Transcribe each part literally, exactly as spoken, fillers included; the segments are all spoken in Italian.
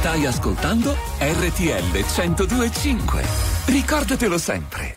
Stai ascoltando R T L centodue e cinque. Ricordatelo sempre.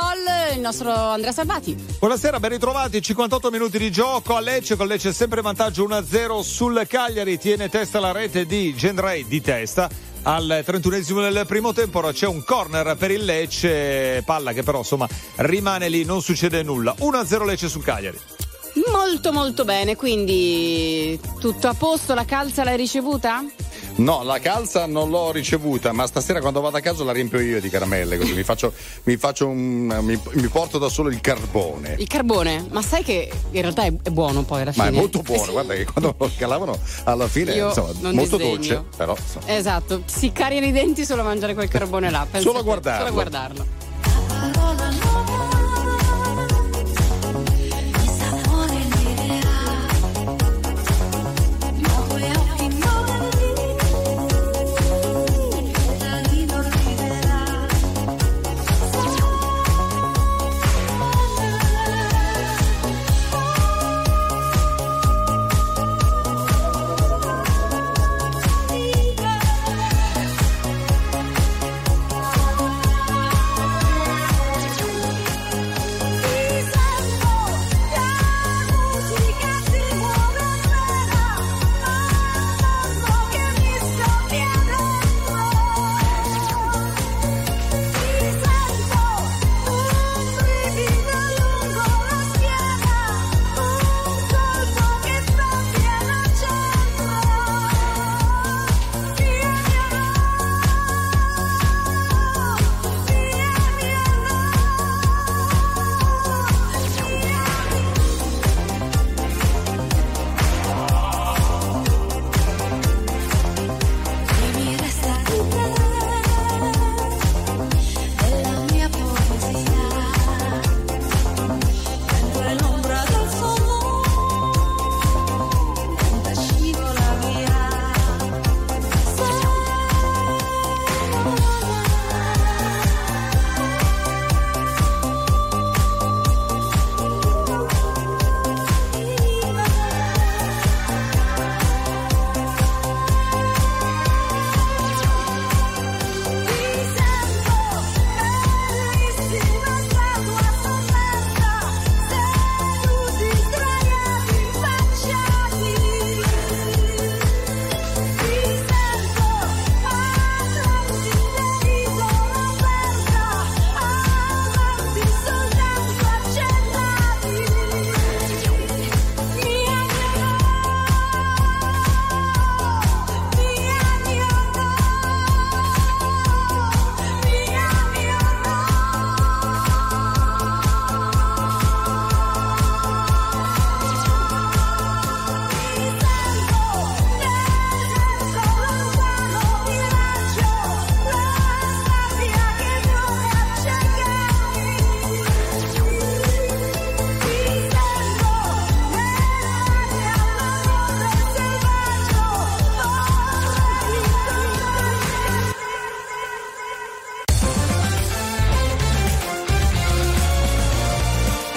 il nostro Andrea Salvati. Buonasera, ben ritrovati. cinquantotto minuti di gioco a Lecce. Con Lecce sempre in vantaggio uno a zero sul Cagliari. Tiene testa la rete di Gendrey di testa. Al trentunesimo del primo tempo c'è un corner per il Lecce, palla che però insomma rimane lì, non succede nulla. uno a zero Lecce sul Cagliari. Molto molto bene, quindi tutto a posto, la calza l'hai ricevuta? No, la calza non l'ho ricevuta, ma stasera quando vado a casa la riempio io di caramelle, così mi faccio, mi, faccio un, mi, mi porto da solo il carbone. Il carbone? Ma sai che in realtà è, è buono poi alla fine. Ma è molto buono, eh sì. Guarda che quando lo scalavano alla fine, io insomma, molto disdegno. Dolce. Però, insomma. Esatto, si cariano i denti solo a mangiare quel carbone là. Penso solo a guardarlo. Solo a guardarlo.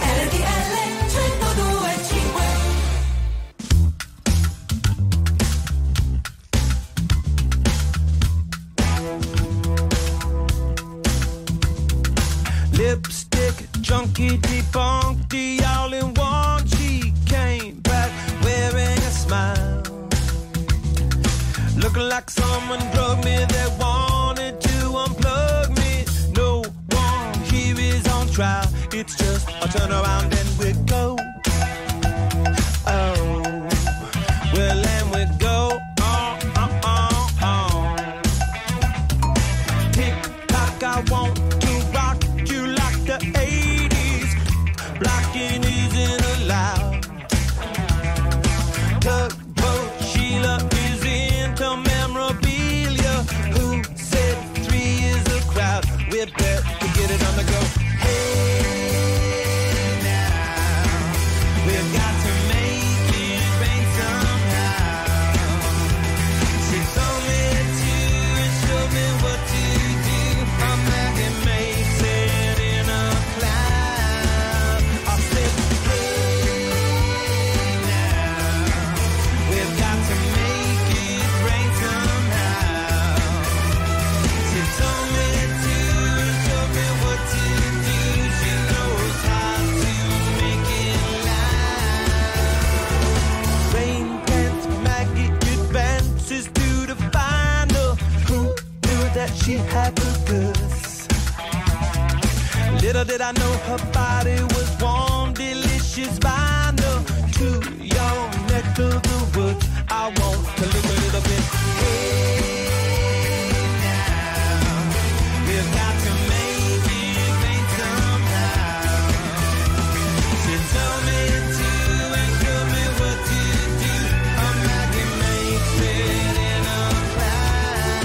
R T L centodue e cinque. Lipstick, junkie, debunky, all in one. She came back wearing a smile. Looking like someone drugged me that wanted to unplug me. No one here is on trial. It's just a turn around and we go. Oh, well, and we go on, on, on, on. Tick tock, I want to rock you like the eighties. Blocking isn't allowed. Tugboat Sheila is into memorabilia. Who said three is a crowd? We're better to get it on the go. Hey, now, we've got to make it rain somehow. She told me to and showed me what to do. A magnet makes it in a cloud. I said, hey, now, we've got to make it rain somehow. She told me to and showed me what to do. She knows how to make it loud. Rain dance Maggie advances to the final. Who knew that she had the goods? Little did I know her body was warm, delicious vinyl. To your neck of the woods, I want to live a little bit. Hey, now, we've got to make it rain somehow. She told me to and showed me what to do. A magnet makes it in a cloud. You got the wrong girl, but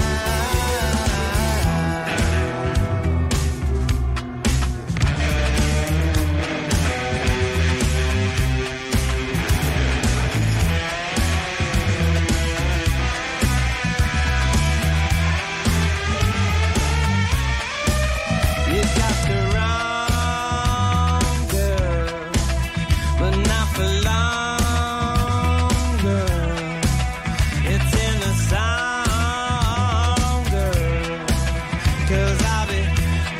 not for long, girl. It's in the song, girl. 'Cause I'll be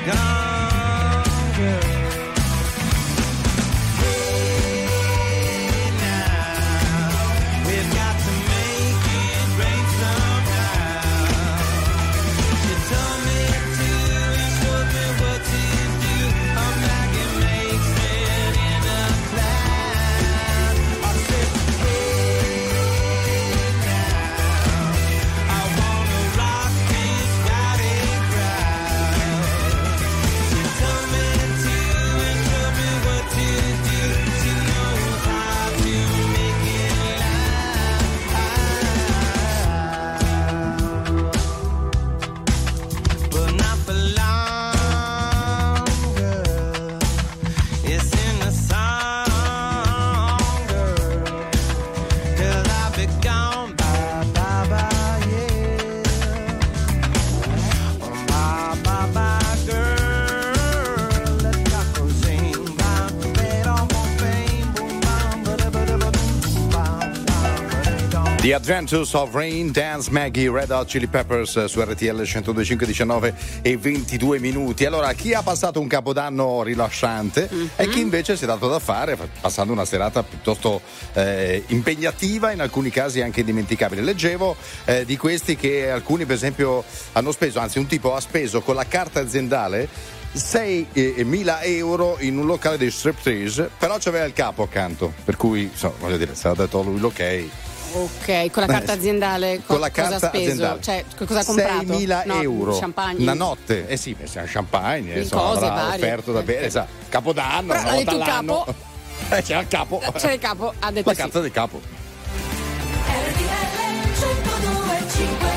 gone, girl. Hey, now, we've got to make it rain somehow. She told me to and showed me what to do. A magnet makes it in a cloud. I said, hey, now, I wanna rock this rowdy crowd. She told me to and showed me what to do. She knows how to make it loud. But not for long, girl. It's in the song, girl. 'Cause I'll be gone, bye, bye, bye, yeah. Bye, bye, bye, girl. Let Taco sing. Bam, bam, bam, bam, bam, bam, bam, bam. The Adventures of Rain Dance Maggie, Red Hot Chili Peppers eh, su R T L centodue e cinque, diciannove e ventidue minuti. Allora, chi ha passato un capodanno rilasciante e chi invece si è dato da fare fa- passando una serata piuttosto eh, impegnativa, in alcuni casi anche indimenticabile. Leggevo eh, di questi che alcuni, per esempio, hanno speso, anzi un tipo ha speso con la carta aziendale seimila euro in un locale di striptease, però c'aveva il capo accanto, per cui insomma, voglio dire, se l'ha detto lui l'ok. Ok, con la Beh, carta aziendale co- con la cosa carta ha speso? aziendale. Cioè, co- cosa ha comprato? seimila No, euro champagne. una notte, eh sì, perché champagne, insomma, cose avrà varie. offerto da bere, sa, capodanno, Però una ha volta detto il all'anno. capo. Eh, c'era il capo, C'è il capo, ha detto la sì. carta del capo. R T L centodue e cinque.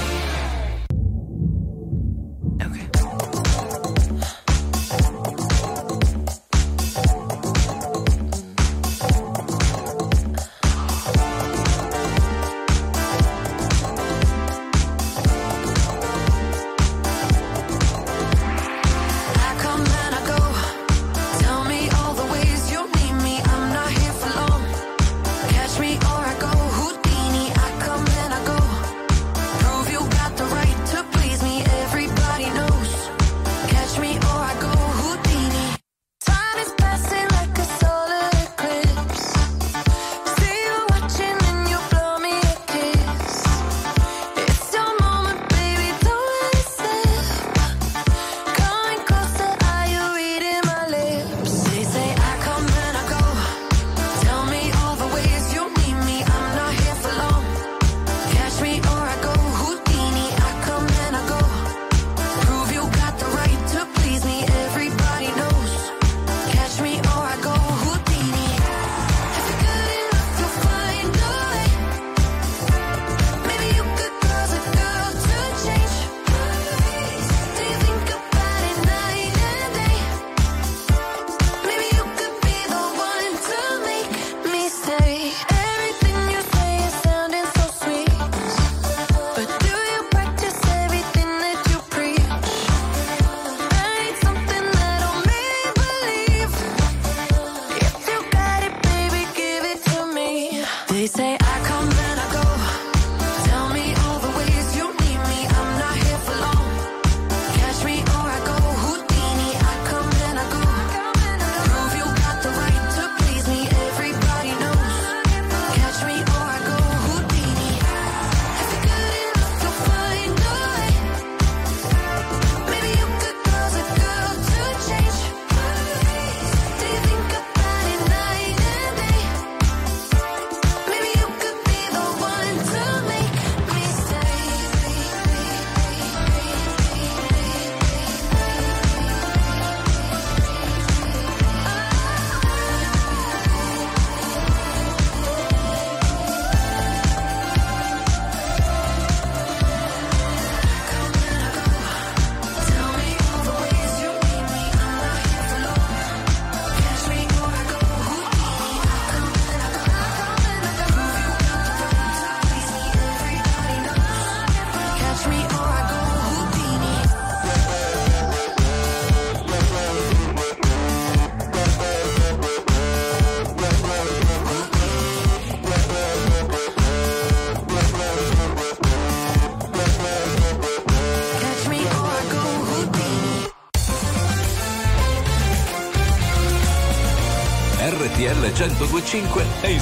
R T L cento due e cinque è il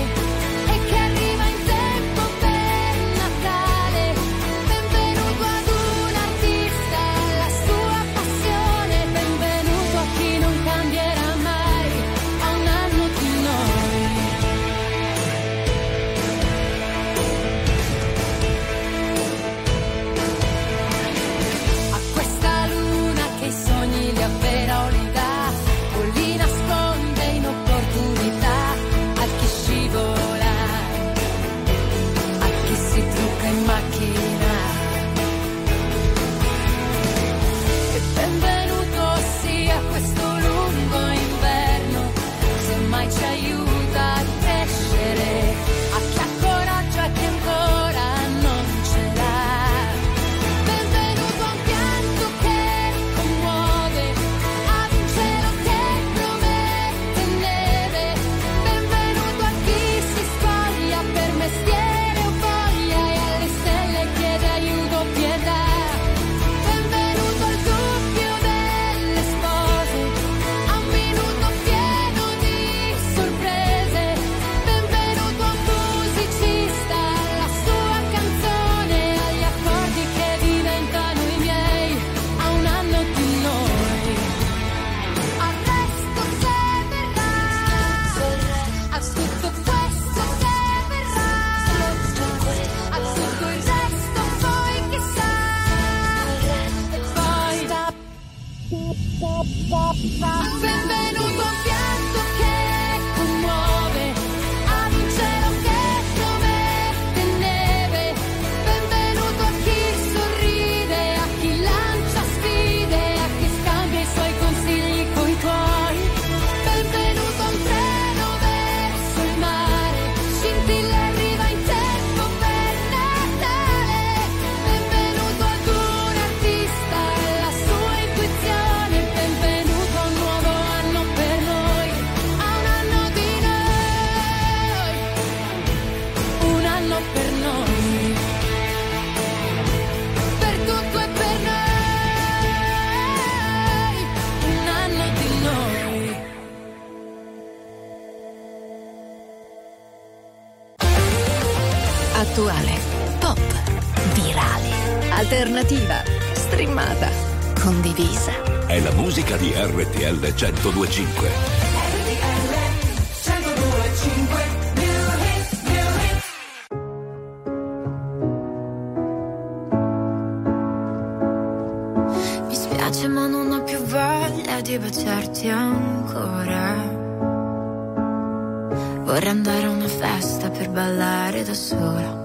mare e che arriva in tempo per Natale. Benvenuto ad un artista e la sua passione. Benvenuto a chi non cambierà mai a un anno di noi. A questa luna che i sogni li avvera o li dà, o li nasconde in opportunità. A chi scivola, a chi si trucca in macchina. E benvenuto sia questo lungo inverno, se mai ci aiuta a crescere, a chi ha coraggio e chi ancora non ce l'ha. Benvenuto a un pianto che commuove, ad un cielo che promette neve. Benvenuto a chi si scoglia per mestiere o voglia e alle stelle chiede aiuto o pietà. Benvenuto al doppio delle spose, a un minuto pieno di sorprese. Benvenuto a un musicista, alla sua canzone, agli accordi che diventano i miei, a un anno di noi. Al resto che verrà, al tutto questo che verrà, al tutto il resto poi chissà. E poi benvenuto a un pianto che commuove, ad un cielo che promette neve. Benvenuto a chi sorride, a chi lancia sfide, a chi scambia i suoi consigli coi tuoi. Benvenuto a un treno verso il mare, scintilla e arriva in tempo per Natale. Benvenuto ad un artista e la sua intuizione. Benvenuto a un nuovo anno per noi, a un anno di noi, un anno per noi, per tutto e per noi, un anno di noi. Attuale, pop, virale, alternativa, streamata, condivisa. È la musica di R T L centodue e cinque. Mi spiace ma non ho più voglia di baciarti ancora. Vorrei andare a una festa per ballare da sola,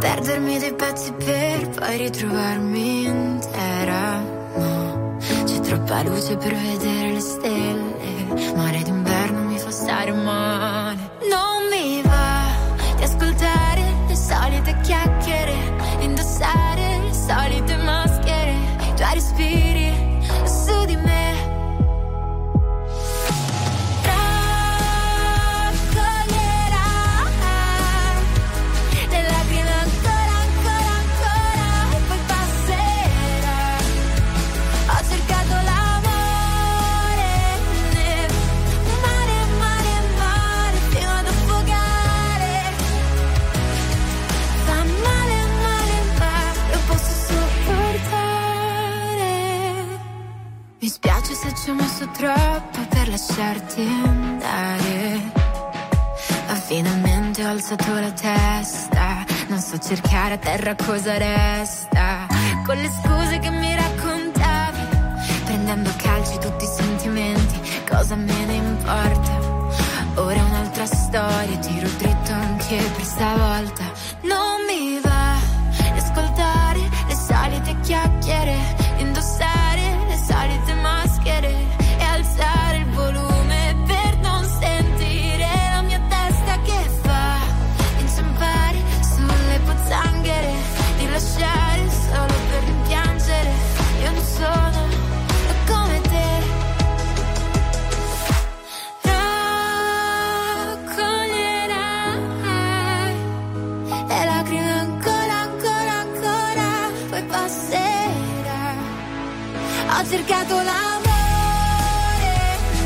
perdermi dei pezzi per poi ritrovarmi intera. No, c'è troppa luce per vedere le stelle, mare d'inverno mi fa stare male. Non mi va di ascoltare le solite chiacchiere, indossare le solite maschere, i tuoi respiri su di me. Raccoglierai le lacrime ancora, ancora, ancora e poi passerà. Ho cercato l'amore nel mare, mare, mare fino ad affogare. Fa male, male, ma lo posso sopportare. Mi spiace se ci ho messo troppo per lasciarti andare, ma finalmente ho alzato la testa. Non so cercare a terra cosa resta, con le scuse che mi raccontavi, prendendo a calci tutti i sentimenti. cosa me ne importa. Ora è un'altra storia, tiro dritto anche per stavolta. Non mi va di ascoltare le solite chiacchiere, indossare le solite maschere e alzare il volume per non sentire la mia testa che fa inciampare sulle pozzanghere, di lasciare solo per piangere. Io non sono come te. Ho cercato l'amore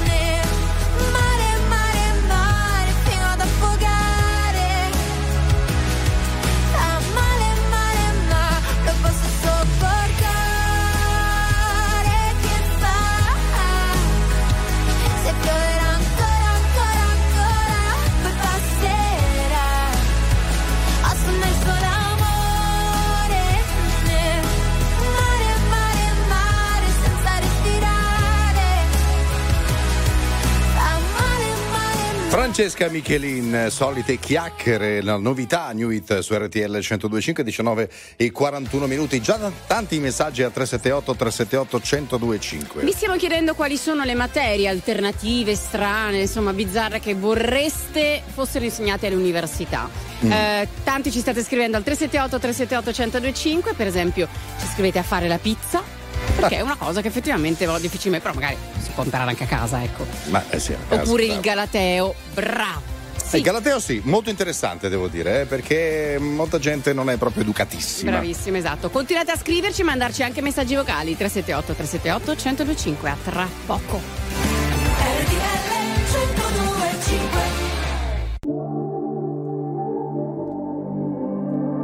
nel mare, mare, mare, fino ad affogare. Fa male, male, ma lo posso sopportare. Che fa? Se pioverà ancora, ancora, ancora, poi passerà. Ho sommerso l'amore nel mare, mare, mare, Francesca Michelin, solite chiacchiere, la novità New Hit su R T L centodue e cinque, diciannove e quarantuno minuti. Già tanti messaggi a tre sette otto tre sette otto uno zero due cinque. Vi stiamo chiedendo quali sono le materie alternative, strane, insomma bizzarre, che vorreste fossero insegnate all'università. Mm. Eh, tanti ci state scrivendo al tre sette otto tre sette otto uno zero due cinque, per esempio ci scrivete a fare la pizza, perché è una cosa che effettivamente è difficile, però magari si può imparare anche a casa, ecco. Ma, eh sì, a casa, oppure bravo. Il galateo, bravo. Sì. Il galateo sì, molto interessante devo dire, eh, perché molta gente non è proprio educatissima. Bravissimo, esatto. Continuate a scriverci e mandarci anche messaggi vocali tre sette otto tre sette otto uno zero due cinque. A tra poco. R T L centodue e cinque.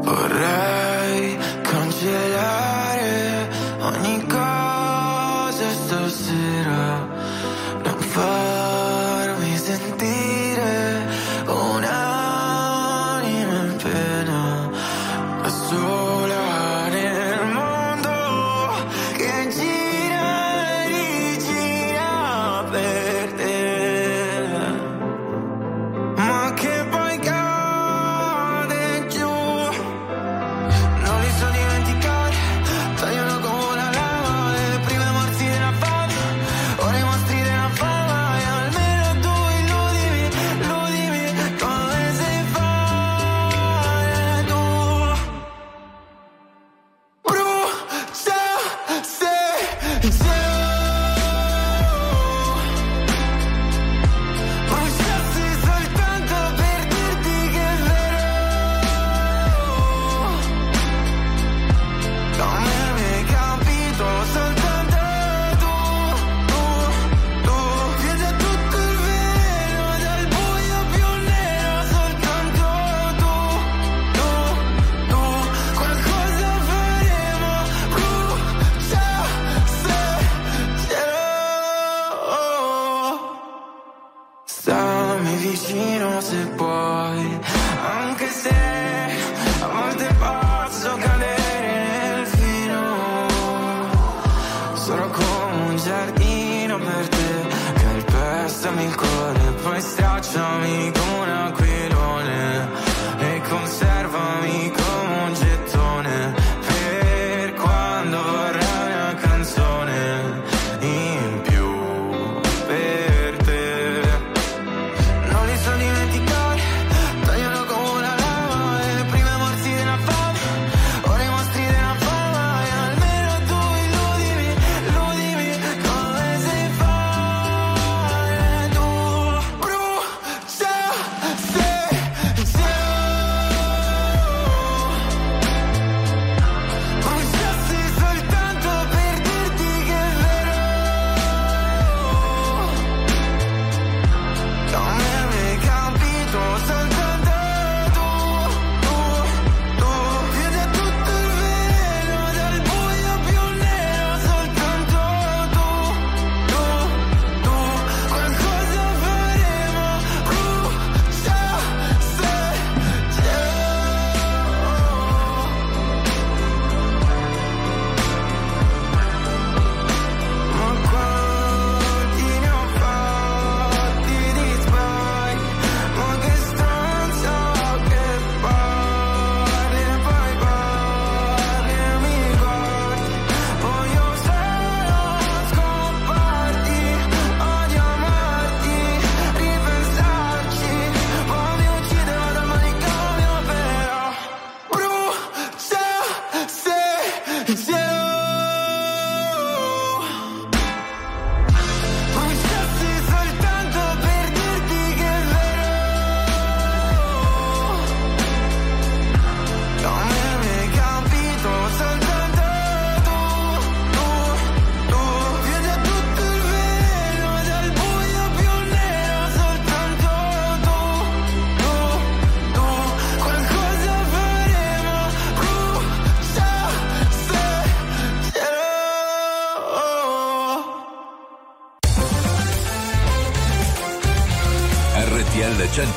Vorrei cancellare ogni cosa stasera, non farmi sentire un'anima in pena, da sola nel mondo che gira e rigira per te, ma che poi cade giù, non li so dimenticare, tagliano con dimenticare,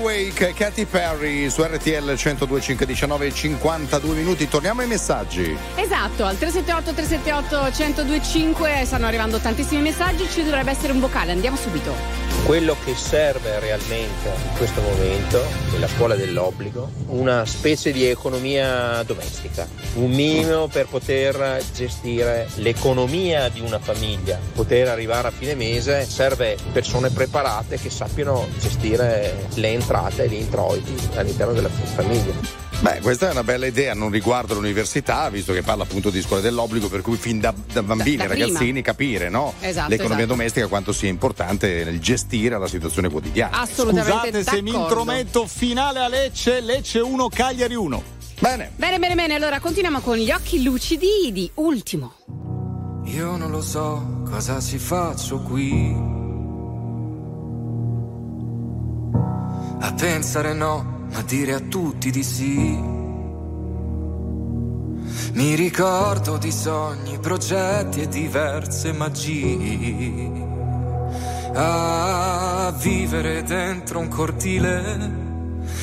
Wake, Katy Perry su R T L centodue e cinque, diciannove e cinquantadue minuti. Torniamo ai messaggi. Esatto, al tre sette otto tre sette otto uno zero due cinque stanno arrivando tantissimi messaggi, ci dovrebbe essere un vocale, andiamo subito. Quello che serve realmente in questo momento è la scuola dell'obbligo, una specie di economia domestica, un minimo per poter gestire l'economia di una famiglia, poter arrivare a fine mese. Serve persone preparate che sappiano gestire le entrate e gli introiti all'interno della famiglia. Beh, questa è una bella idea, non riguarda l'università, visto che parla appunto di scuola dell'obbligo, per cui fin da, da bambini, da, da ragazzini, prima capire, no? Esatto, l'economia esatto. domestica, quanto sia importante nel gestire la situazione quotidiana. Assolutamente. Scusate d'accordo. Se mi intrometto, finale a Lecce, Lecce uno, Cagliari uno. Bene. Bene, bene, bene, allora continuiamo con Gli occhi lucidi di Ultimo. Io non lo so cosa si faccio qui, a pensare no, a dire a tutti di sì. Mi ricordo di sogni, progetti e diverse magie. A vivere dentro un cortile,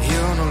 Io non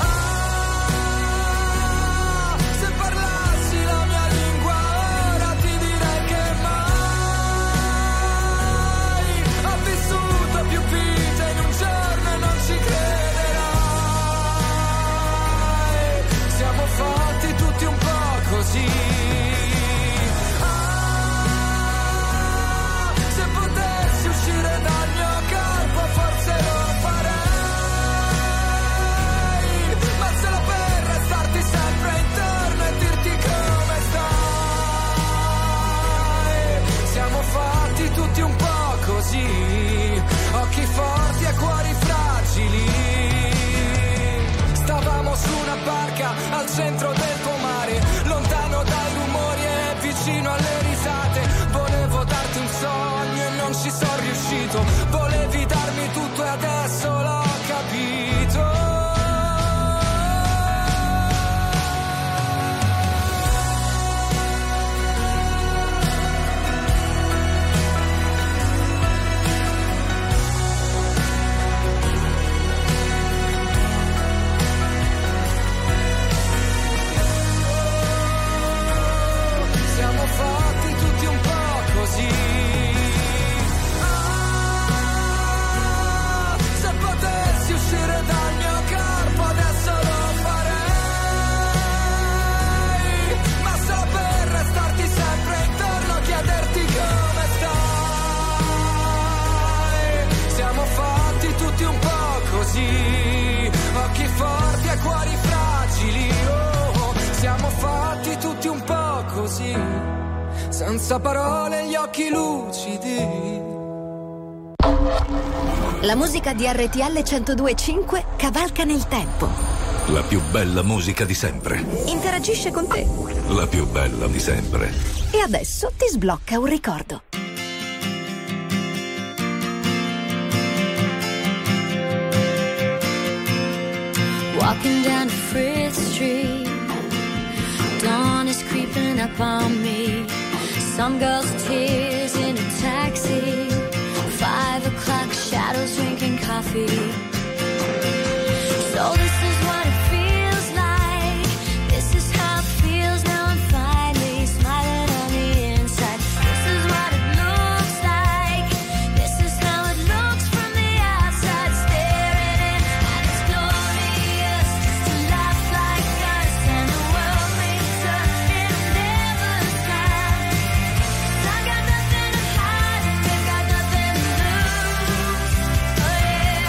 Ah, se parlassi la mia lingua ora ti direi che mai ho vissuto più vita in un giorno e non ci crederai. Siamo fatti tutti un po' così. Tutti un po' così, occhi forti e cuori fragili. Stavamo su una barca al centro del comare, lontano dai rumori e vicino alle risate. Volevo darti un sogno e non ci sono riuscito, volevi darmi tutto e adesso l'ho capito. Occhi forti e cuori fragili, oh, oh, siamo fatti tutti un po' così, senza parole, gli occhi lucidi. La musica di R T L centodue e cinque cavalca nel tempo. La più bella musica di sempre. Interagisce con te. La più bella di sempre. E adesso ti sblocca un ricordo. Walking down Frith Street, dawn is creeping up on me. Some girl's tears in a taxi, five o'clock shadows drinking coffee. So this is what it feels like, this is how it feels now I'm finally smiling on the inside. This is what it looks like, this is how it looks from the outside, staring in and it's glorious. Just a life like us and the world makes us feel never sad. I got nothing to hide and I got nothing to lose, oh yeah.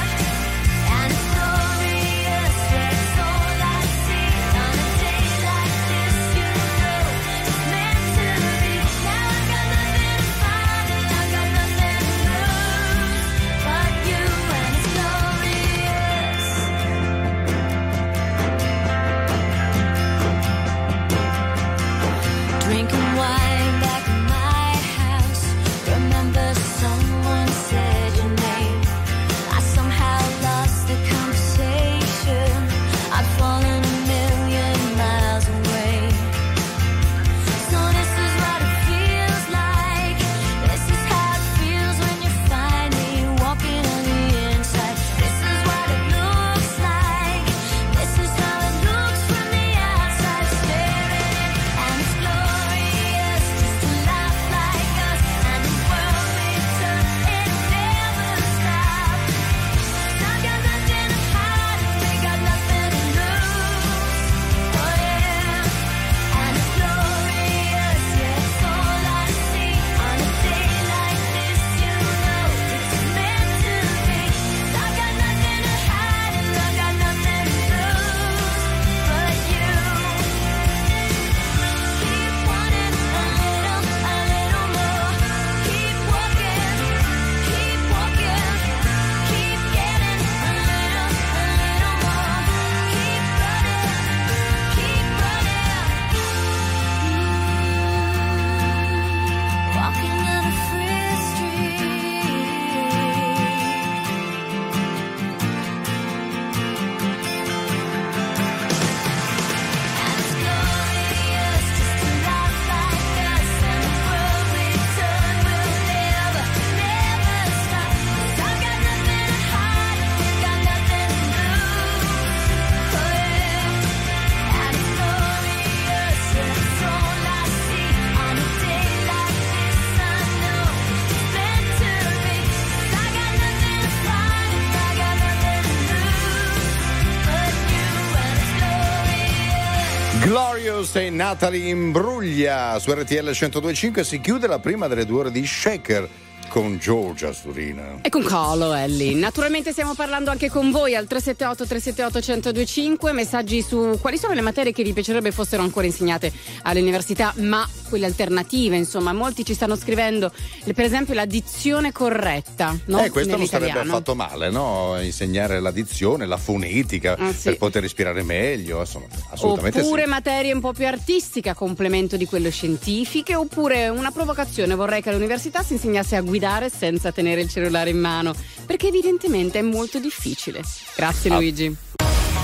Glorious e Natalie Imbruglia su R T L centodue e cinque. Si chiude la prima delle due ore di Shaker con Giorgia Surina e con Carlo Elli. Naturalmente stiamo parlando anche con voi al tre sette otto tre sette otto uno zero due cinque. Messaggi su quali sono le materie che vi piacerebbe fossero ancora insegnate all'università, ma quelle alternative, insomma. Molti ci stanno scrivendo, per esempio, la dizione corretta, no? Eh, questo non sarebbe affatto male, no? Insegnare la dizione, la fonetica, ah, sì, per poter respirare meglio, insomma, assolutamente. Oppure sì, materie un po' più artistiche a complemento di quelle scientifiche. Oppure una provocazione: vorrei che all'università si insegnasse a guidare senza tenere il cellulare in mano, perché evidentemente è molto difficile. Grazie ah. Luigi.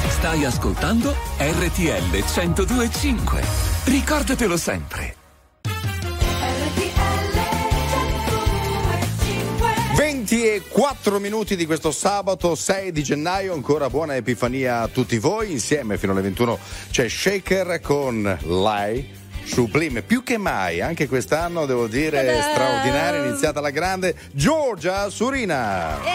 Stai ascoltando R T L centodue e cinque. Ricordatelo sempre. ventiquattro minuti di questo sabato sei di gennaio, ancora buona Epifania a tutti voi. Insieme fino alle ventuno c'è Shaker con Lie. Sublime, più che mai, anche quest'anno devo dire, Ta-da! straordinaria, iniziata alla grande, Giorgia Surina. E...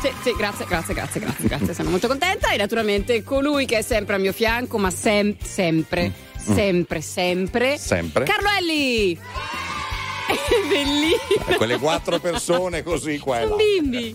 Sì, sì, grazie, grazie, grazie, grazie, grazie, sono molto contenta. E naturalmente colui che è sempre al mio fianco, ma sem- sempre, sempre, sempre, sempre, Carlo Elli! È bellissimo! Eh, quelle quattro persone così qua e là. Bimbi!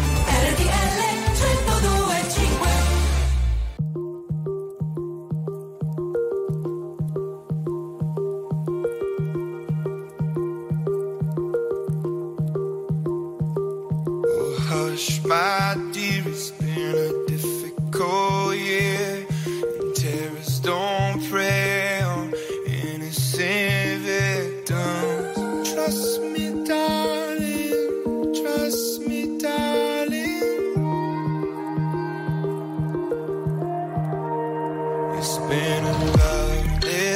R T L centodue e cinque. Oh, hush, my dear, it's been a difficult year, and terrorists don't pray. Been a lovely day.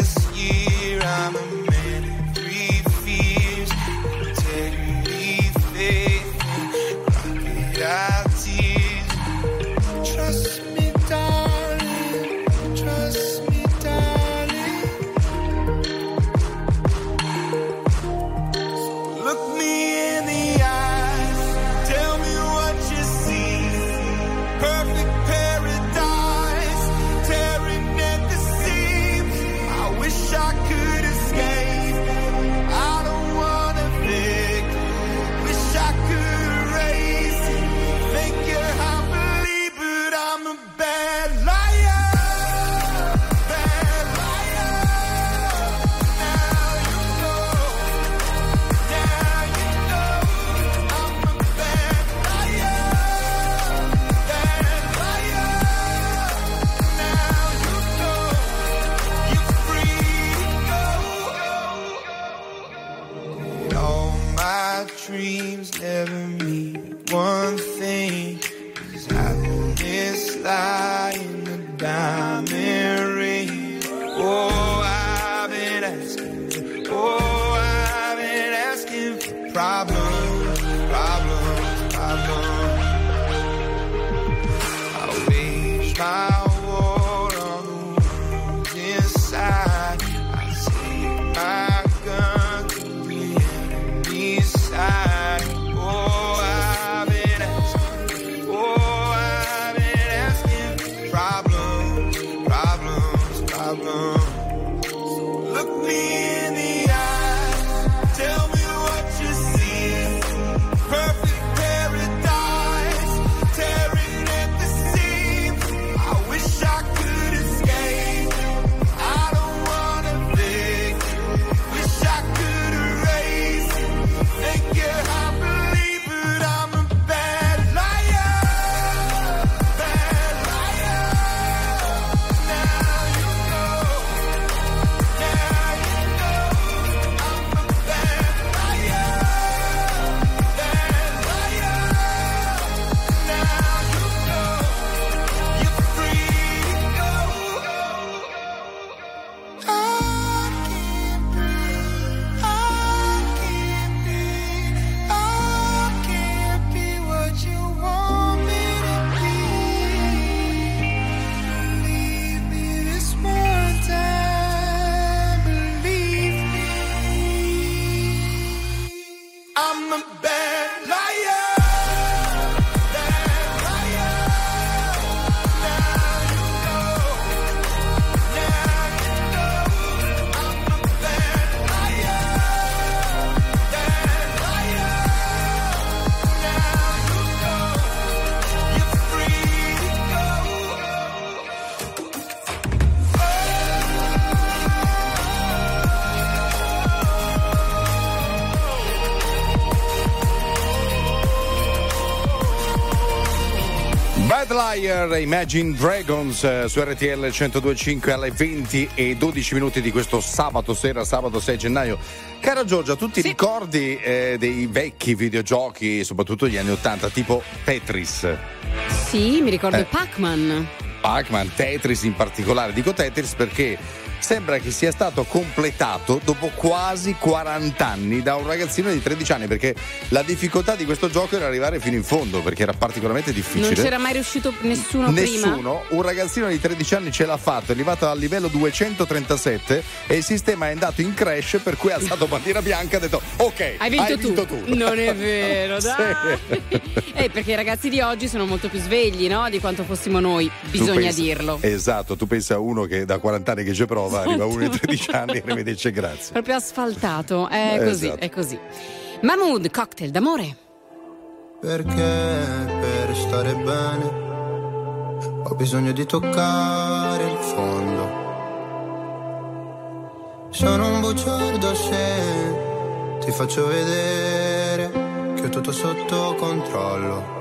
been reading. Oh, I've been asking. Oh, I've been asking for problems, problems, problems. I wage my war on the ones inside. I see my gun to the enemy's side. Oh, I've been asking. Oh, I've been asking for problems, problems, problems. Imagine Dragons eh, su R T L centodue e cinque alle venti e dodici minuti di questo sabato sera, sabato sei gennaio. Cara Giorgia, tu ti sì. ricordi eh, dei vecchi videogiochi, soprattutto degli anni ottanta, tipo Tetris? Sì, mi ricordo eh. Pac-Man. Pac-Man, Tetris in particolare. Dico Tetris perché sembra che sia stato completato dopo quasi quaranta anni da un ragazzino di tredici anni, perché la difficoltà di questo gioco era arrivare fino in fondo, perché era particolarmente difficile. Non c'era mai riuscito nessuno, nessuno. prima. Un ragazzino di tredici anni ce l'ha fatto, è arrivato al livello duecentotrentasette e il sistema è andato in crash, per cui ha alzato bandiera bianca e ha detto ok, hai vinto, hai vinto tu. tu. Non è vero, dai. Sì. Eh, perché i ragazzi di oggi sono molto più svegli, no? Di quanto fossimo noi, bisogna pensi, dirlo. Esatto, tu pensi a uno che da quaranta anni che ci prova, arriva uno di tredici anni e rivederci, grazie. Proprio asfaltato, è eh, così, esatto. È così. Mahmood, Cocktail d'amore. Perché per stare bene ho bisogno di toccare il fondo. Sono un bugiardo se ti faccio vedere che ho tutto sotto controllo.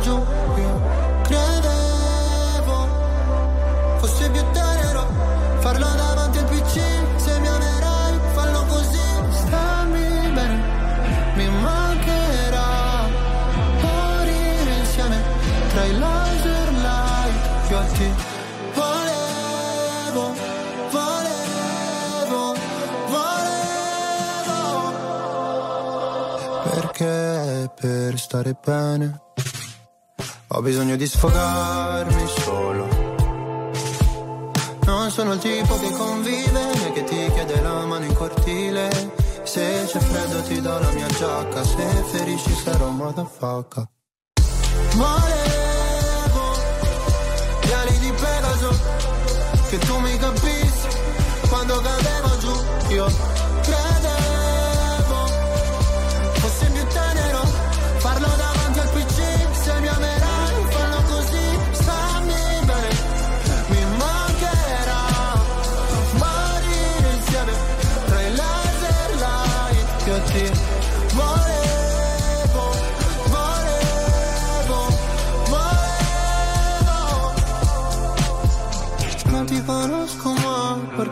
giù. Io credevo fosse più tenero farlo davanti al P C. Se mi amerai, fallo così. Stammi bene, mi mancherà morire insieme tra i laser light fiotti. Volevo, volevo, volevo. Perché per stare bene ho bisogno di sfogarmi solo. Non sono il tipo che convive, né che ti chiede la mano in cortile. Se c'è freddo ti do la mia giacca, se ferisci sarò motherfucker. Volevo gli ali di Pegaso, che tu mi capissi quando cadevo giù. Io credevo fosse più tenero farlo davanti al P C. Se mi amerai, fallo così. Stammi bene, mi mancherà morire insieme.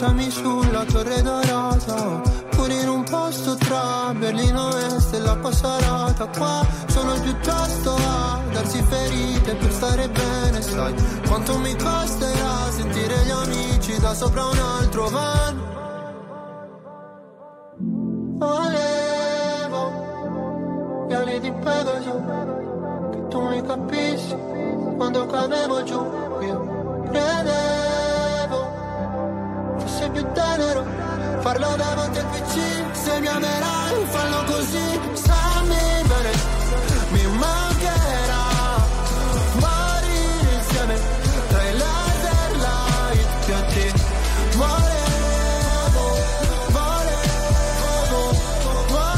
portami sulla torre dorata, pure in un posto tra Berlino Est e la Passarata. Qua sono piuttosto a darsi ferite per stare bene, sai quanto mi costerà sentire gli amici da sopra un altro van. Volevo gli ali di Pegaso, che tu mi capissi quando cadevo giù, io credevo fosse più tenero farlo davanti al P C. Se mi amerai fallo così, stammi bene, mi mancherà morire insieme tra i laser light. Io ti volevo, volevo, volevo.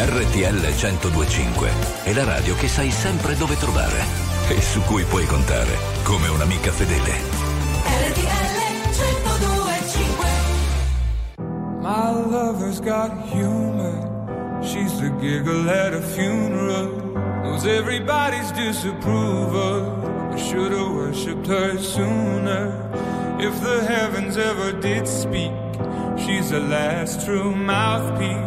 R T L centodue e cinque è la radio che sai sempre dove trovare e su cui puoi contare come un'amica fedele. R T L centodue e cinque. My lover's got humor, she's the giggle at a funeral, knows everybody's disapproval. I should have worshipped her sooner. If the heavens ever did speak, she's the last true mouthpiece.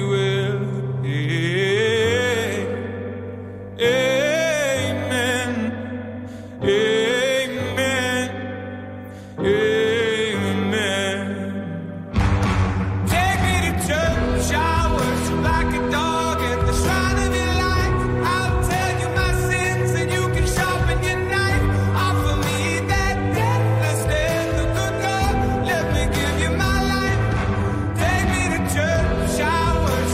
well. Amen. Amen. Amen. Take me to church, I'll worship like a dog at the shrine of your life. I'll tell you my sins and you can sharpen your knife. Offer me that deathlessness, the good love, let me give you my life. Take me to church, I'll worship.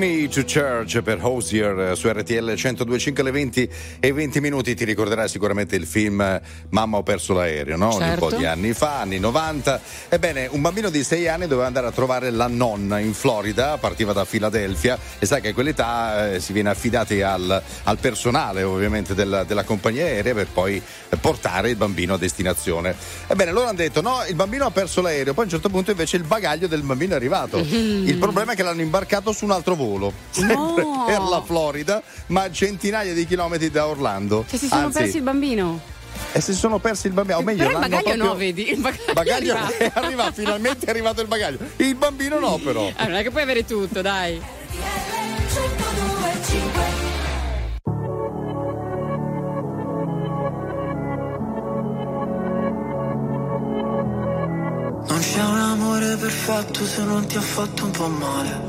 Me to Church per Hozier su R T L centodue e cinque alle venti e venti minuti. Ti ricorderai sicuramente il film Mamma ho perso l'aereo, no? Certo. Un po' di anni fa, anni novanta. Ebbene, un bambino di sei anni doveva andare a trovare la nonna in Florida, partiva da Filadelfia, e sai che a quell'età eh, si viene affidati al, al personale ovviamente della, della compagnia aerea per poi portare il bambino a destinazione. Ebbene, loro hanno detto no, il bambino ha perso l'aereo, poi a un certo punto invece il bagaglio del bambino è arrivato. Mm. Il problema è che l'hanno imbarcato su un altro volo, sempre no. per la Florida, ma a centinaia di chilometri da Orlando. Cioè si sono Anzi, persi il bambino? E se sono persi il bambino, o meglio, però il bagaglio proprio... no, vedi? Il bagaglio, bagaglio è arrivato, finalmente è arrivato il bagaglio. Il bambino no, però. Allora, non è che puoi avere tutto, dai. Non c'è un amore perfetto se non ti ha fatto un po' male.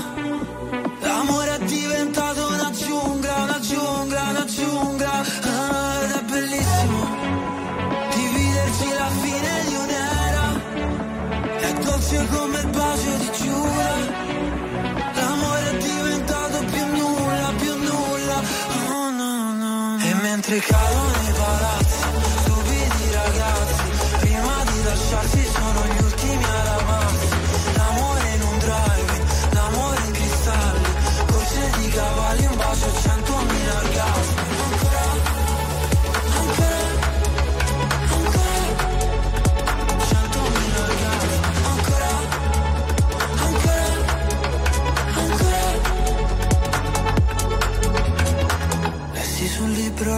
L'amore è diventato una giungla, una giungla, una giungla, ah, ed è bellissimo dividerci la fine di un'era, è dolce come il bacio di Giura, l'amore è diventato più nulla, più nulla, oh no no, e mentre cadono i palazzi, stupidi ragazzi, prima di lasciarsi sono gli ultimi ad amarsi, l'amore in un drive, l'amore in cristalli, di cavalli un bacio centomila orgasmi. Ancora, ancora, ancora, centomila orgasmi. Ancora, ancora, ancora. Lessi sul libro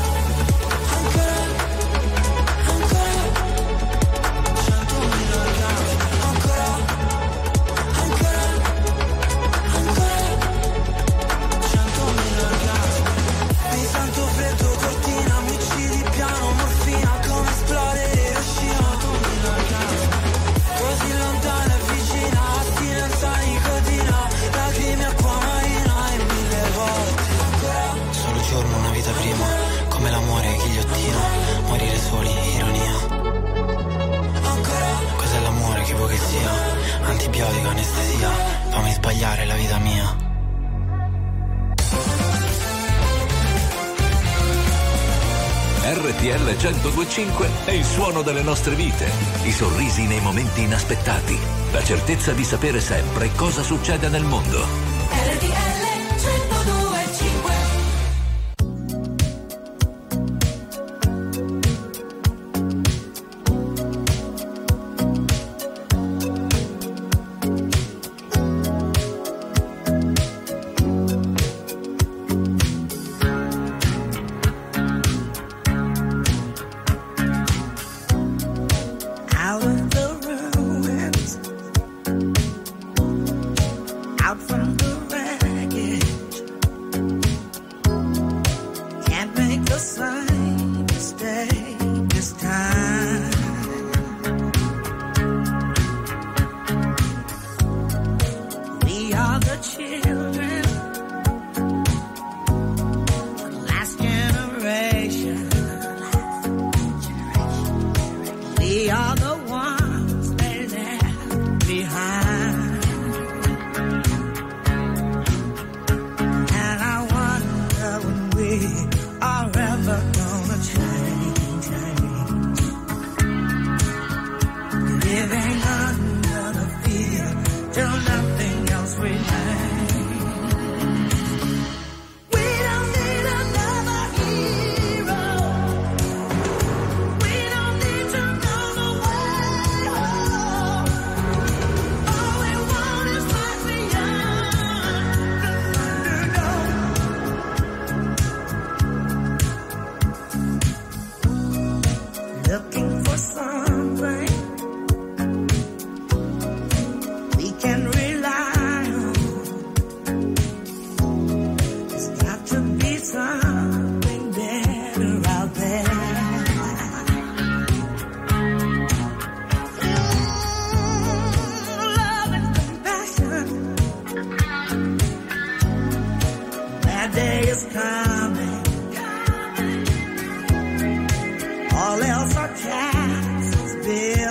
Prima, come l'amore, ghigliottina, morire soli, ironia. Cos'è l'amore che vuoi che sia? Antibiotico, anestesia, fammi sbagliare la vita mia. R T L centodue e cinque è il suono delle nostre vite, i sorrisi nei momenti inaspettati, la certezza di sapere sempre cosa succede nel mondo. Out from the wreck.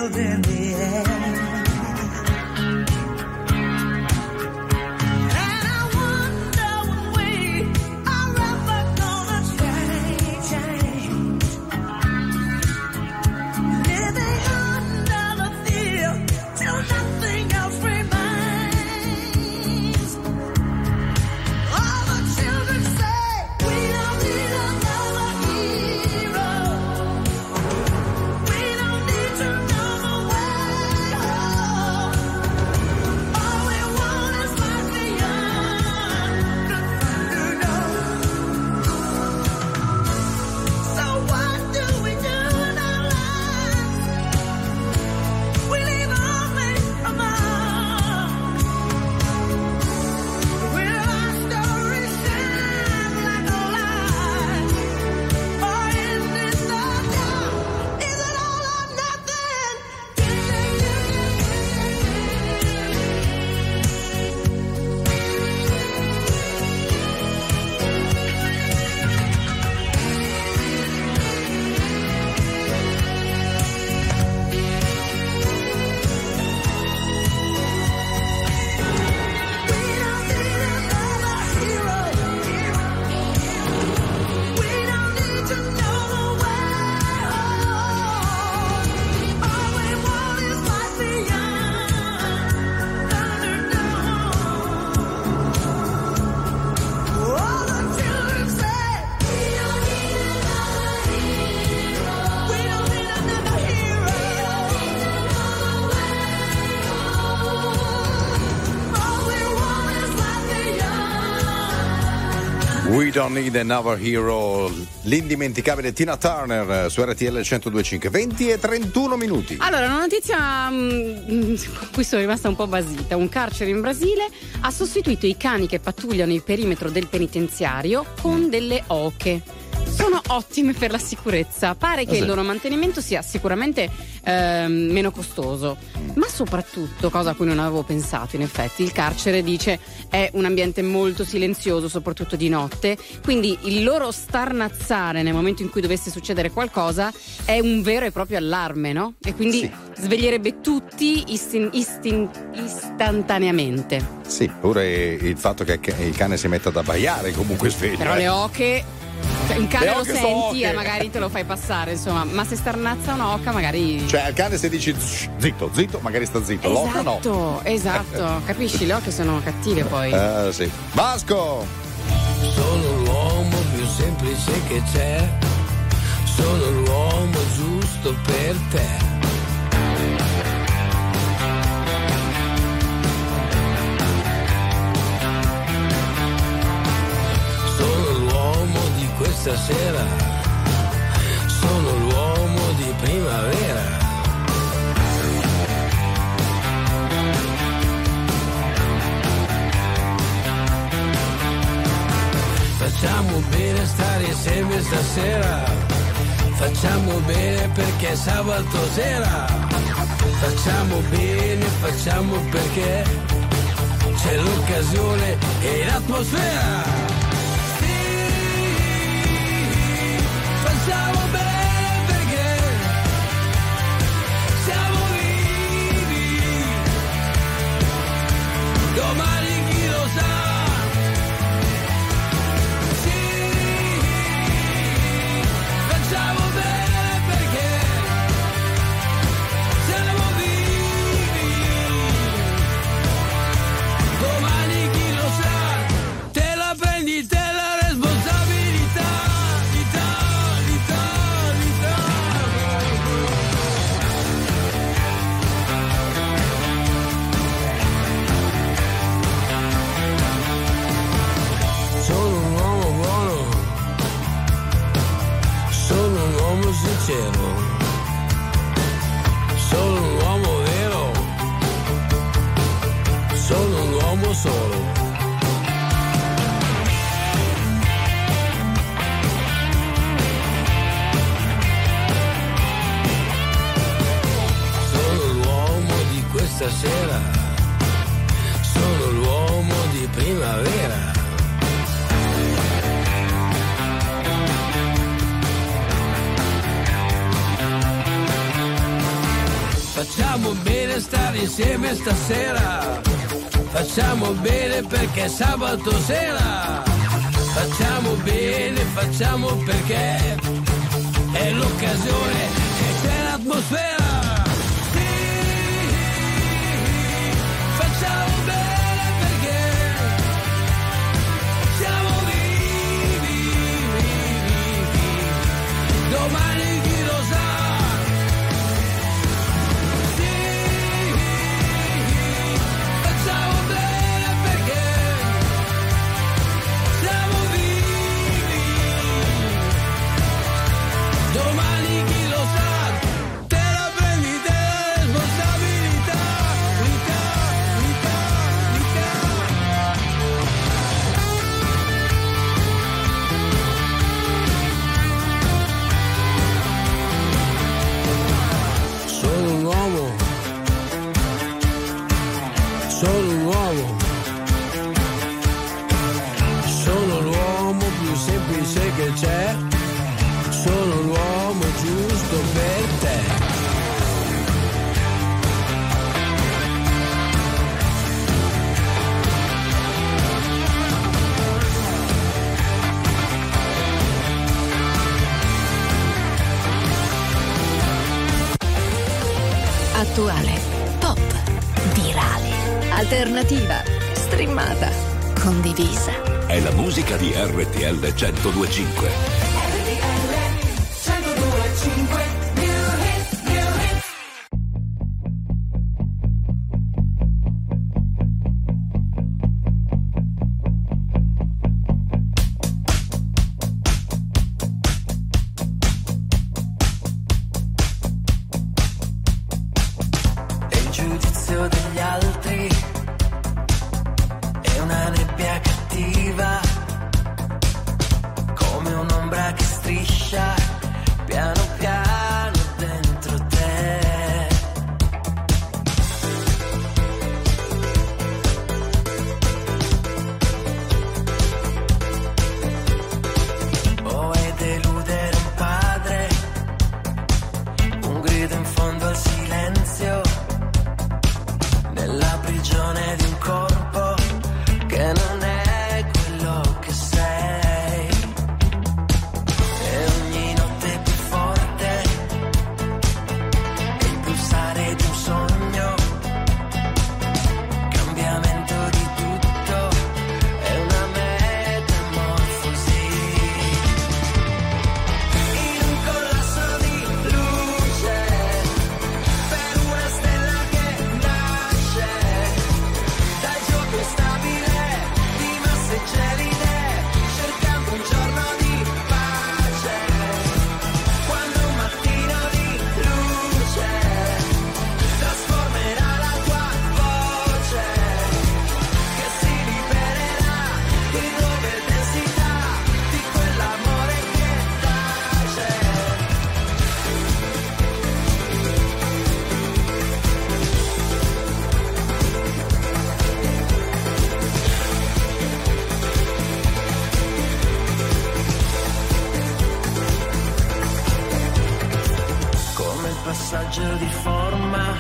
love in the air. Don't need another hero, l'indimenticabile Tina Turner su R T L centodue e cinque. venti e trentuno minuti. Allora, una notizia um, con cui sono rimasta un po' basita. Un carcere in Brasile ha sostituito i cani che pattugliano il perimetro del penitenziario con delle oche. Sono ottime per la sicurezza. Pare che il loro mantenimento sia sicuramente eh, meno costoso, ma soprattutto, cosa a cui non avevo pensato in effetti, il carcere, dice, è un ambiente molto silenzioso, soprattutto di notte, quindi il loro starnazzare nel momento in cui dovesse succedere qualcosa è un vero e proprio allarme, no? E quindi sì, sveglierebbe tutti istin- istin- istantaneamente. Sì, pure il fatto che il cane si metta ad abbaiare comunque sveglia. Però le oche... Cioè, un cane lo senti e magari te lo fai passare, insomma, ma se starnazza un'oca magari. Cioè, al cane se dici zitto, zitto, magari sta zitto, esatto, l'oca no. Esatto, capisci? Le oche sono cattive poi. Eh, sì. Vasco! Sono l'uomo più semplice che c'è, sono l'uomo giusto per te. Questa sera sono l'uomo di primavera. Facciamo bene stare insieme stasera, facciamo bene perché è sabato sera, facciamo bene, facciamo perché c'è l'occasione e l'atmosfera. Facciamo bene perché siamo vivi, domani chi lo sa, sì, facciamo bene perché siamo vivi, domani chi lo sa, te la prendi te. Sincero, sono un uomo vero, sono un uomo solo. Sono l'uomo di questa sera, sono l'uomo di primavera. Facciamo bene stare insieme stasera, facciamo bene perché è sabato sera, facciamo bene, facciamo perché è l'occasione e c'è l'atmosfera. Sì, facciamo bene perché siamo vivi, vivi, vivi. Domani che c'è, sono l'uomo giusto per te. Attuale, pop, virale, alternativa, streamata, condivisa. È la musica di R T L centodue e cinque. R T L centodue e cinque. New hits, new hits. E il giudizio degli altri è una nebbia che come un'ombra che striscia piano piano dentro te. Vuoi deludere un padre, un grido in fondo al silenzio, nella prigione di un corpo che non è di forma,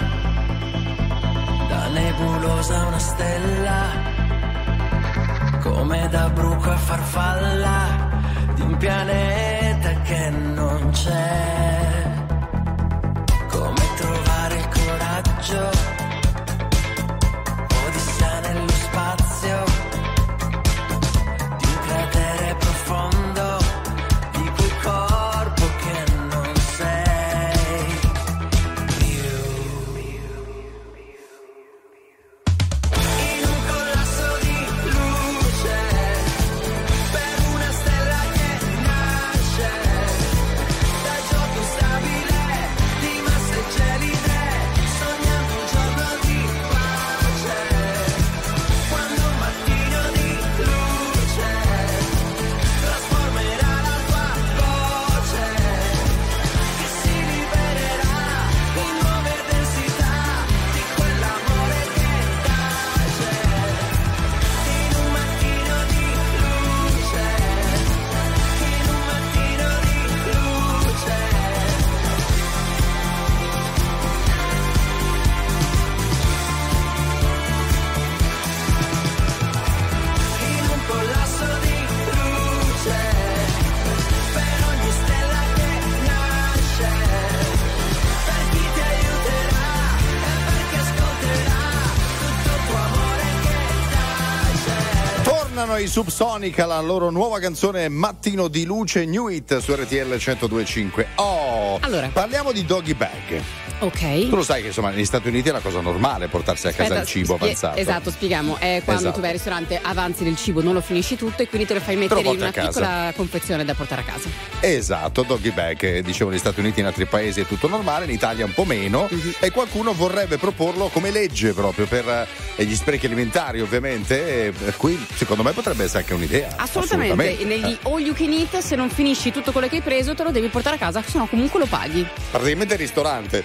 da nebulosa a una stella, come da bruco a farfalla di un pianeta che non c'è. Come trovare il coraggio, odissea nello spazio, di un cratere profondo di cui corpo che non sei. Stop. sono i Subsonica, la loro nuova canzone Mattino di Luce, New Hit su R T L centodue e cinque. Oh, allora parliamo di doggy bag. Ok. Tu lo sai che insomma negli Stati Uniti è la cosa normale portarsi a casa Aspetta, il cibo spie- avanzato. Esatto, spieghiamo. È quando esatto. tu vai al ristorante, avanzi del cibo, non lo finisci tutto e quindi te lo fai mettere lo in una piccola confezione da portare a casa. Esatto, doggy bag. Dicevo, negli Stati Uniti e in altri paesi è tutto normale, in Italia un po' meno. Mm-hmm. E qualcuno vorrebbe proporlo come legge proprio per eh, gli sprechi alimentari, ovviamente. E per cui secondo me potrebbe essere anche un'idea. Assolutamente. Assolutamente. Negli all you can eat, se non finisci tutto quello che hai preso, te lo devi portare a casa, se no comunque lo paghi. Praticamente il ristorante.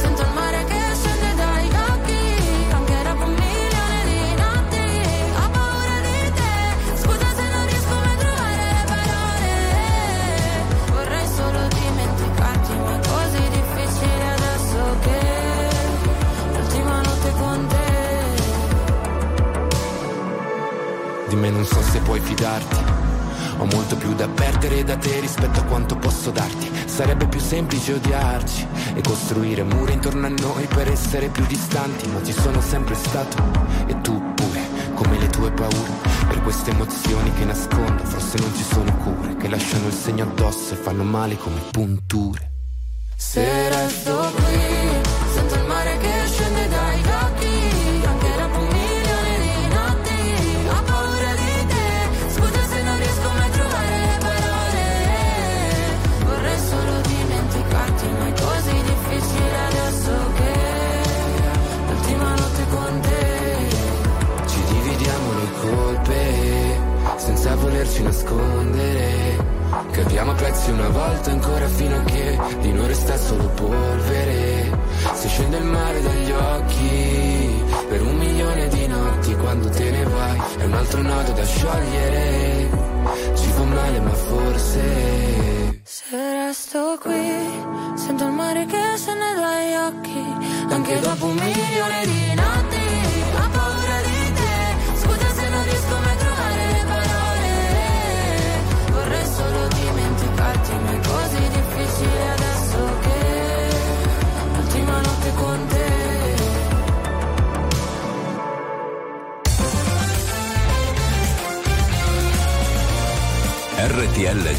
sento il mare che scende dai occhi. Di me non so se puoi fidarti, ho molto più da perdere da te rispetto a quanto posso darti. Sarebbe più semplice odiarci e costruire mura intorno a noi per essere più distanti, ma ci sono sempre stato e tu pure, come le tue paure. Per queste emozioni che nascondo forse non ci sono cure, che lasciano il segno addosso e fanno male come punture. Se resto qui, sento il mare che scende dai occhi. Senza volerci nascondere, capiamo a pezzi una volta ancora fino a che di noi resta solo polvere. Se scende il mare dagli occhi per un milione di notti, quando te ne vai è un altro nodo da sciogliere. Ci fa male ma forse se resto qui, sento il mare che se ne dai occhi, anche dopo un milione di notti. Ho paura di te, scusa se non riesco mai a trovare le parole. Vorrei solo dimenticarti, ma è così difficile adesso che l'ultima notte con te. R T L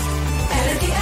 R T L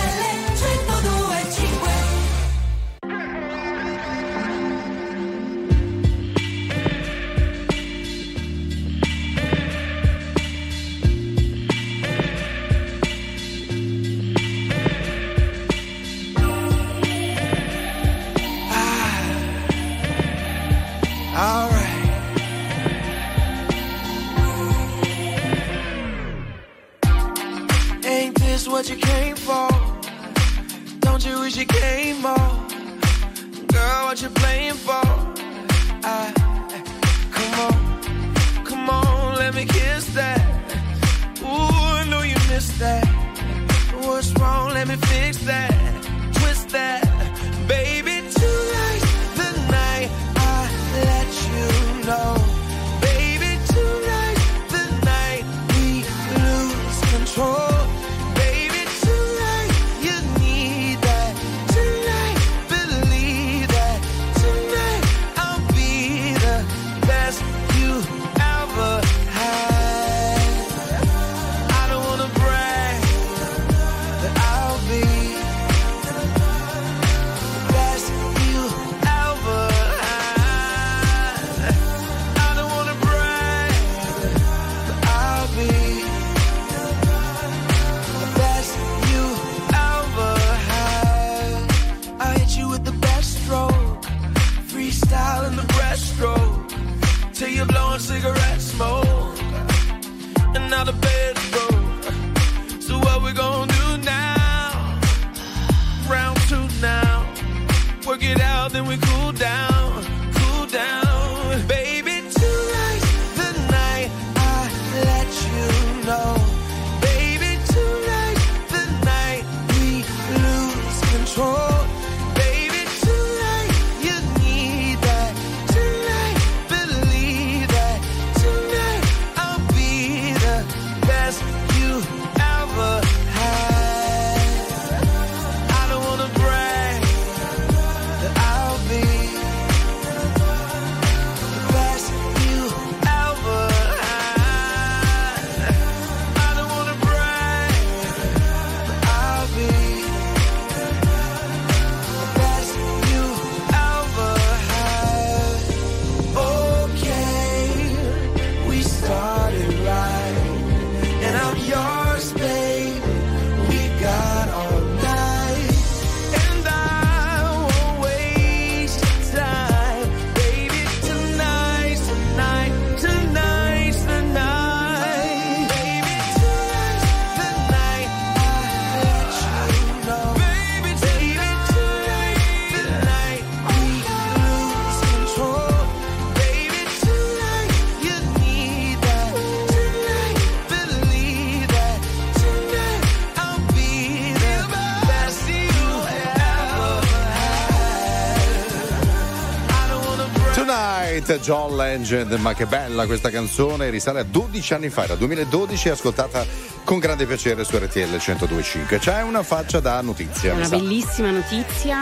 John Legend, ma che bella questa canzone, risale a dodici anni fa, era duemiladodici, ascoltata con grande piacere su R T L centodue e cinque. C'è una faccia da notizia. È una bellissima notizia,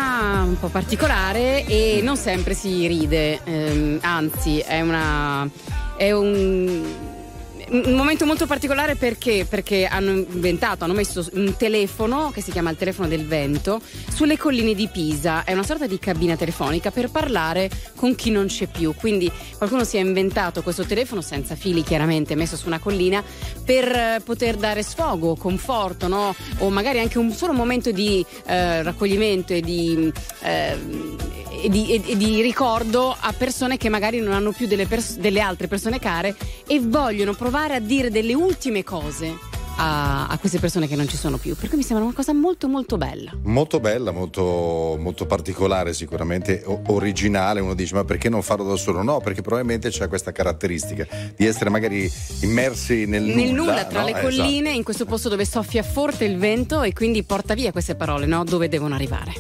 un po' particolare e non sempre si ride, ehm, anzi è una è un un momento molto particolare perché perché hanno inventato, hanno messo un telefono che si chiama il telefono del vento sulle colline di Pisa. È una sorta di cabina telefonica per parlare con chi non c'è più, quindi qualcuno si è inventato questo telefono senza fili, chiaramente messo su una collina per poter dare sfogo, conforto, no? O magari anche un solo momento di eh, raccoglimento e di eh, E di, e, e di ricordo a persone che magari non hanno più delle, pers- delle altre persone care e vogliono provare a dire delle ultime cose A, a queste persone che non ci sono più, perché mi sembra una cosa molto molto bella, molto bella, molto, molto particolare, sicuramente originale. Uno dice: ma perché non farlo da solo? No, perché probabilmente c'è questa caratteristica di essere magari immersi nel, nel nulla, nulla tra no? le colline, eh, esatto. In questo posto dove soffia forte il vento e quindi porta via queste parole, no? Dove devono arrivare.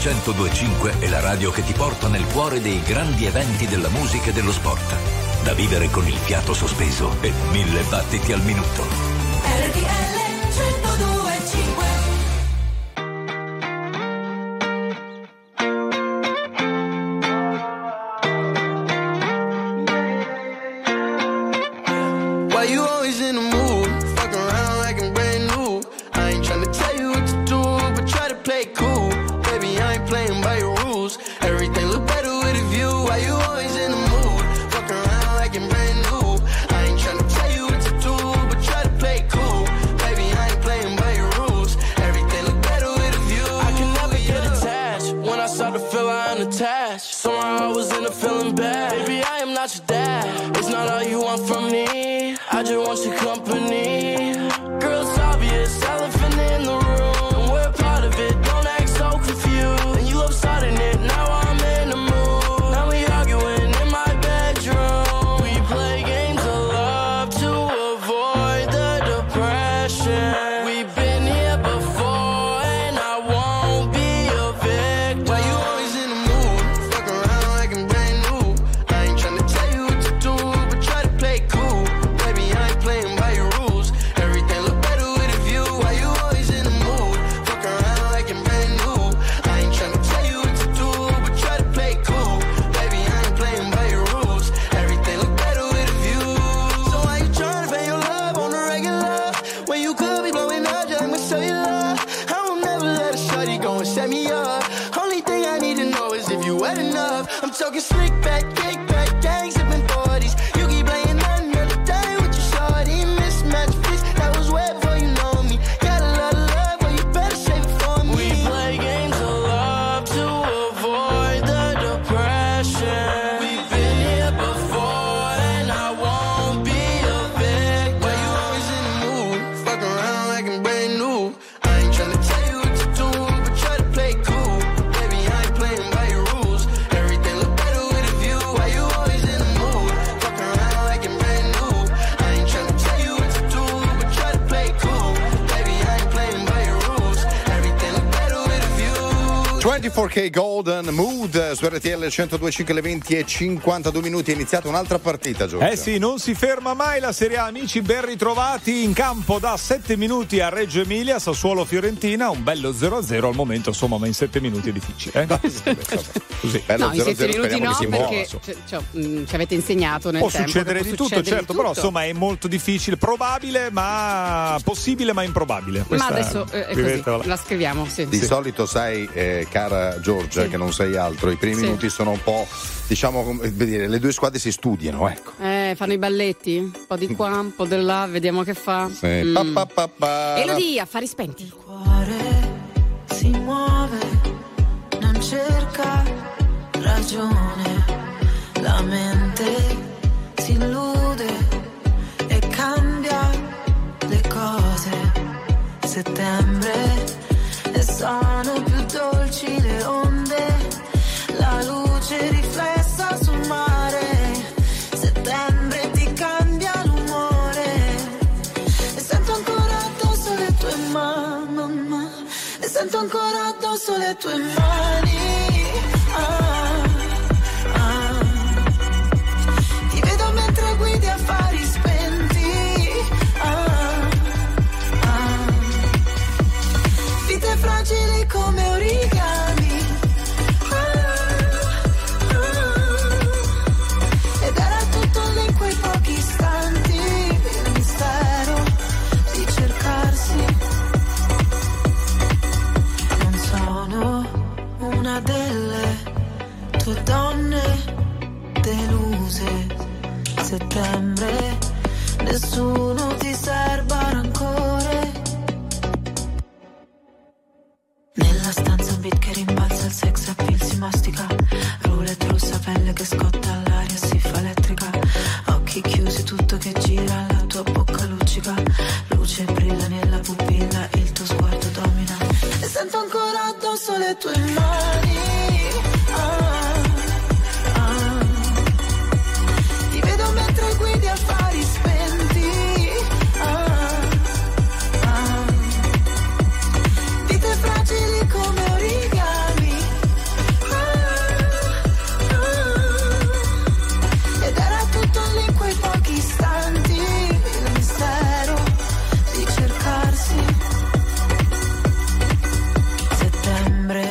centodue e cinque è la radio che ti porta nel cuore dei grandi eventi della musica e dello sport. Da vivere con il fiato sospeso e mille battiti al minuto. R T L centodue e cinque. Why you always in the mood? Fuck around like I'm brand new. I ain't trying to tell you what to do, but try to play cool. Playing by your rules, everything look better looking brand new. I ain't tryna tell you what to do, but try to play it cool. Baby, I ain't playing by your rules. Everything look better with a view. I can never yeah. get attached. When I start to feel I unattached, somehow I was in a feeling bad. Baby, I am not your dad. It's not all you want from me. I just want your company. Girl, it's obvious, elephant in the room, and we're part of it. Don't act so confused. And you love starting it. Now I'm in the mood. Now we arguing in my bedroom. We play games of love to avoid the depression. We've been here before, and I won't be a victim. Why you always in the mood? Fuck around like I'm brand new. I ain't tryna tell you what to do, but try to play it cool. Baby, I ain't playing by your rules. Everything look better with a view. Why you always in the mood? Fuck around like I'm brand new. I ain't tryna tell you what to do, but try to play it cool. Baby, I ain't playing by your rules. Everything look better with a view. So why you tryna pay your love on the regular when you could be blowing up just with cellular? I will never let a shorty go and set me up. Only thing I need to know is if you wet enough. I'm talking slick back, kick back, gang zipping forties. You keep playing another day with your shorty. Mismatch fits, that was wet before you know me. Got a lot of love, but you better save it for me. We play games of love to avoid the depression. We've been here before, and I won't be a victim. Why you always in the mood? Fuck around like I'm brand new. I ain't tryna tell you what to do, but try to play it cool. Baby, I ain't playing by your rules. Everything look better with a view. Why you always in the mood? Fuck around like I'm brand new. I ain't tryna tell you what to do, but try to play it cool. Baby, I ain't playing by your rules. Everything look better with a view. ventiquattro K Golden Mood su R T L centodue e cinque, le venti e cinquantadue minuti. È iniziata un'altra partita, Giorgio. Eh sì, non si ferma mai la Serie A, amici, ben ritrovati in campo da sette minuti a Reggio Emilia, Sassuolo Fiorentina, un bello zero a zero al momento, insomma, ma in sette minuti è difficile. Eh? Così. Bello No, in sette zero zero, minuti speriamo no, che si muova, perché insomma. cioè, cioè, mh, ci avete insegnato nel Può tempo. succedere che di può tutto, succedere certo, di però tutto. insomma è molto difficile, probabile, ma possibile, ma improbabile. Ma Questa- adesso eh, è così, Scrivetela. la scriviamo, sì. Di solito sai, eh, cara Giorgia, Sì. che non sei altro, i primi Sì. minuti sono un po', diciamo, come dire, le due squadre si studiano, ecco. Eh, fanno i balletti, un po' di qua, un po' di là, vediamo che fa. Sì. Mm. Pa, pa, pa, pa. Elodie, affari spenti. Il cuore si muove, non cerca ragione, la mente si illude e cambia le cose. Settembre e sono più dolci le onde, la luce riflessa sul mare. Settembre ti cambia l'umore. E sento ancora addosso le tue mani, mamma. E sento ancora addosso le tue mani. Ah, ah. Ti vedo mentre guidi affari spenti. Ah, ah. Vite fragili come origami. Ah, ah. Ed era tutto lì in quei pochi istanti. Il mistero di cercarsi. Non sono una delle tue donne deluse. Settembre, nessuno ti serba rancore. Nella stanza un beat che rimbalza, il sex appeal si mastica. Roulette russa, pelle che scotta, l'aria si fa elettrica. Occhi chiusi, tutto che gira, la tua bocca luccica. Luce brilla nella pupilla, il tuo sguardo domina. E sento ancora addosso le tue mani. Ah, ah. Ti vedo mentre guidi affari spenti. Ah, ah. Vite fragili come origami. Ah, ah. Ed era tutto lì in quei pochi istanti. Il mistero di cercarsi. Settembre,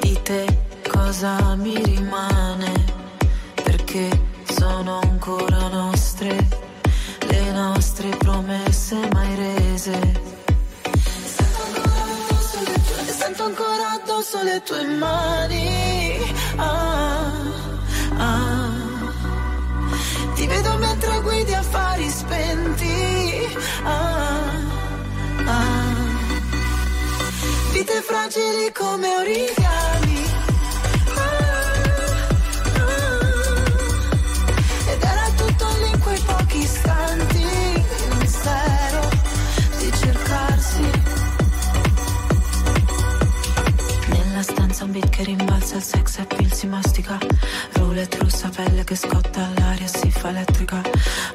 di te cosa mi rimane? Perché sono ancora nostre le nostre promesse mai rese. Sento ancora addosso le tue- Sento ancora addosso le tue mani. Ah, ah. Ti fragili come origami. Un beat che rimbalza, il sex appeal si mastica, roulette rossa, pelle che scotta, l'aria si fa elettrica,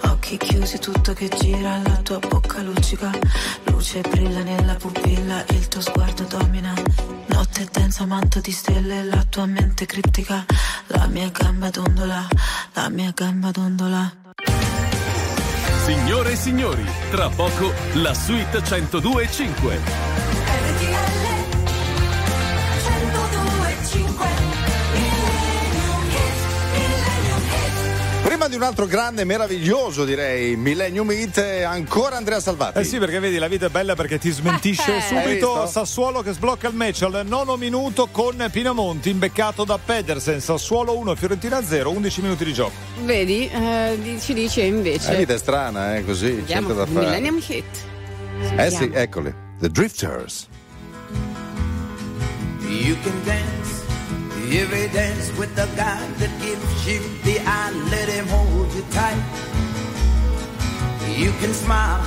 occhi chiusi, tutto che gira, la tua bocca luccica, luce brilla nella pupilla, il tuo sguardo domina, notte densa, manto di stelle, la tua mente criptica, la mia gamba dondola, la mia gamba dondola. Signore e signori, tra poco la suite centodue e cinque. Prima di un altro grande, meraviglioso direi, Millennium Hit, ancora Andrea Salvati. Eh sì, perché vedi, la vita è bella perché ti smentisce subito. Sassuolo che sblocca il match al nono minuto con Pinamonti, imbeccato da Pedersen. Sassuolo uno, Fiorentina zero, undici minuti di gioco. Vedi, eh, ci dice invece. La vita è strana, è eh, così, Andiamo. C'è da fare. Millennium Hit. Andiamo. Eh sì, eccoli, The Drifters. You can dance every dance with the guy that gives you the eye, let him hold you tight. You can smile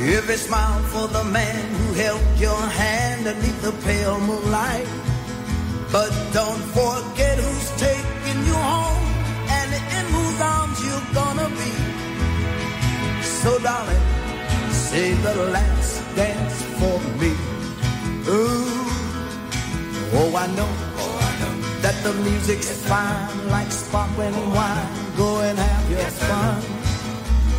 every smile for the man who held your hand beneath the pale moonlight. But don't forget who's taking you home and in whose arms you're gonna be. So darling, say the last dance for me. Ooh. Oh, I know, oh, I know that the music's yes, fine, like sparkling oh, wine. Go and have your yes, fun.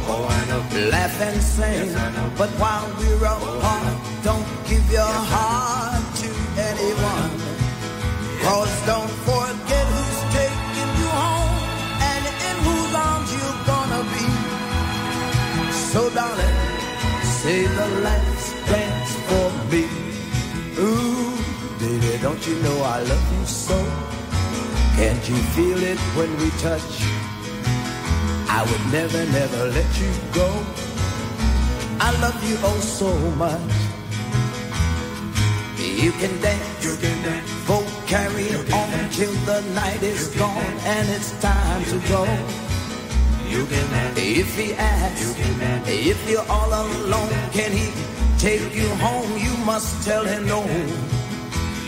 Oh, I know. Laugh and sing, yes, but while we're apart, oh, don't give your yes, heart to anyone. Yes, Cause don't forget who's taking you home and in whose arms you're gonna be. So darling, say the last dance for me. Ooh. Baby, don't you know I love you so? Can't you feel it when we touch? I would never, never let you go. I love you oh so much. You can dance, you can dance. Go carry on dance. Till the night is gone dance. And it's time you to go. Dance. You can dance. If he asks, you can dance. If you're all alone, you can, can he take you, you home? You must tell him no.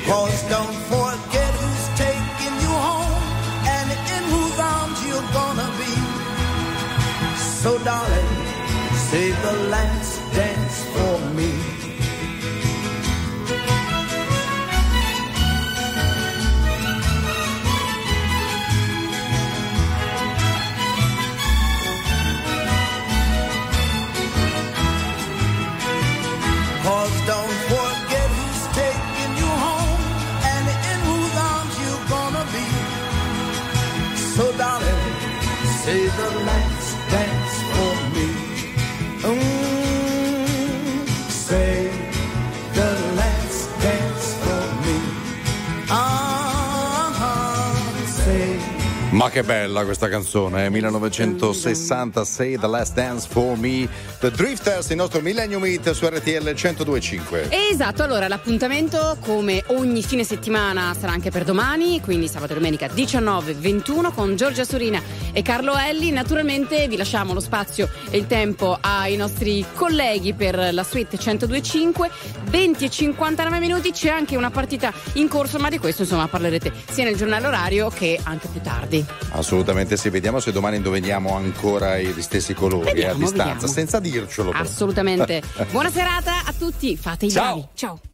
Cause don't forget who's taking you home and in whose arms you're gonna be. So darling, say the last dance for me. Cause don't forget who's taking you home. So darling, say the last dance for me. Mm, say the last dance for me. Ah, say. Ma che bella questa canzone, eh? millenovecentosessanta, Say the last dance for me. The Drifters, il nostro Millennium Hit su R T L centodue e cinque. Esatto, allora l'appuntamento come ogni fine settimana sarà anche per domani, quindi sabato e domenica diciannove ventuno con Giorgia Surina e Carlo Elli. Naturalmente vi lasciamo lo spazio e il tempo ai nostri colleghi per la suite centodue e cinque. venti e cinquantanove minuti, c'è anche una partita in corso, ma di questo insomma parlerete sia nel giornale orario che anche più tardi. Assolutamente sì, vediamo se domani indoviniamo ancora gli stessi colori vediamo, a distanza, vediamo. Senza dircelo. Però. Assolutamente. Buona serata a tutti, fate i bravi. Ciao.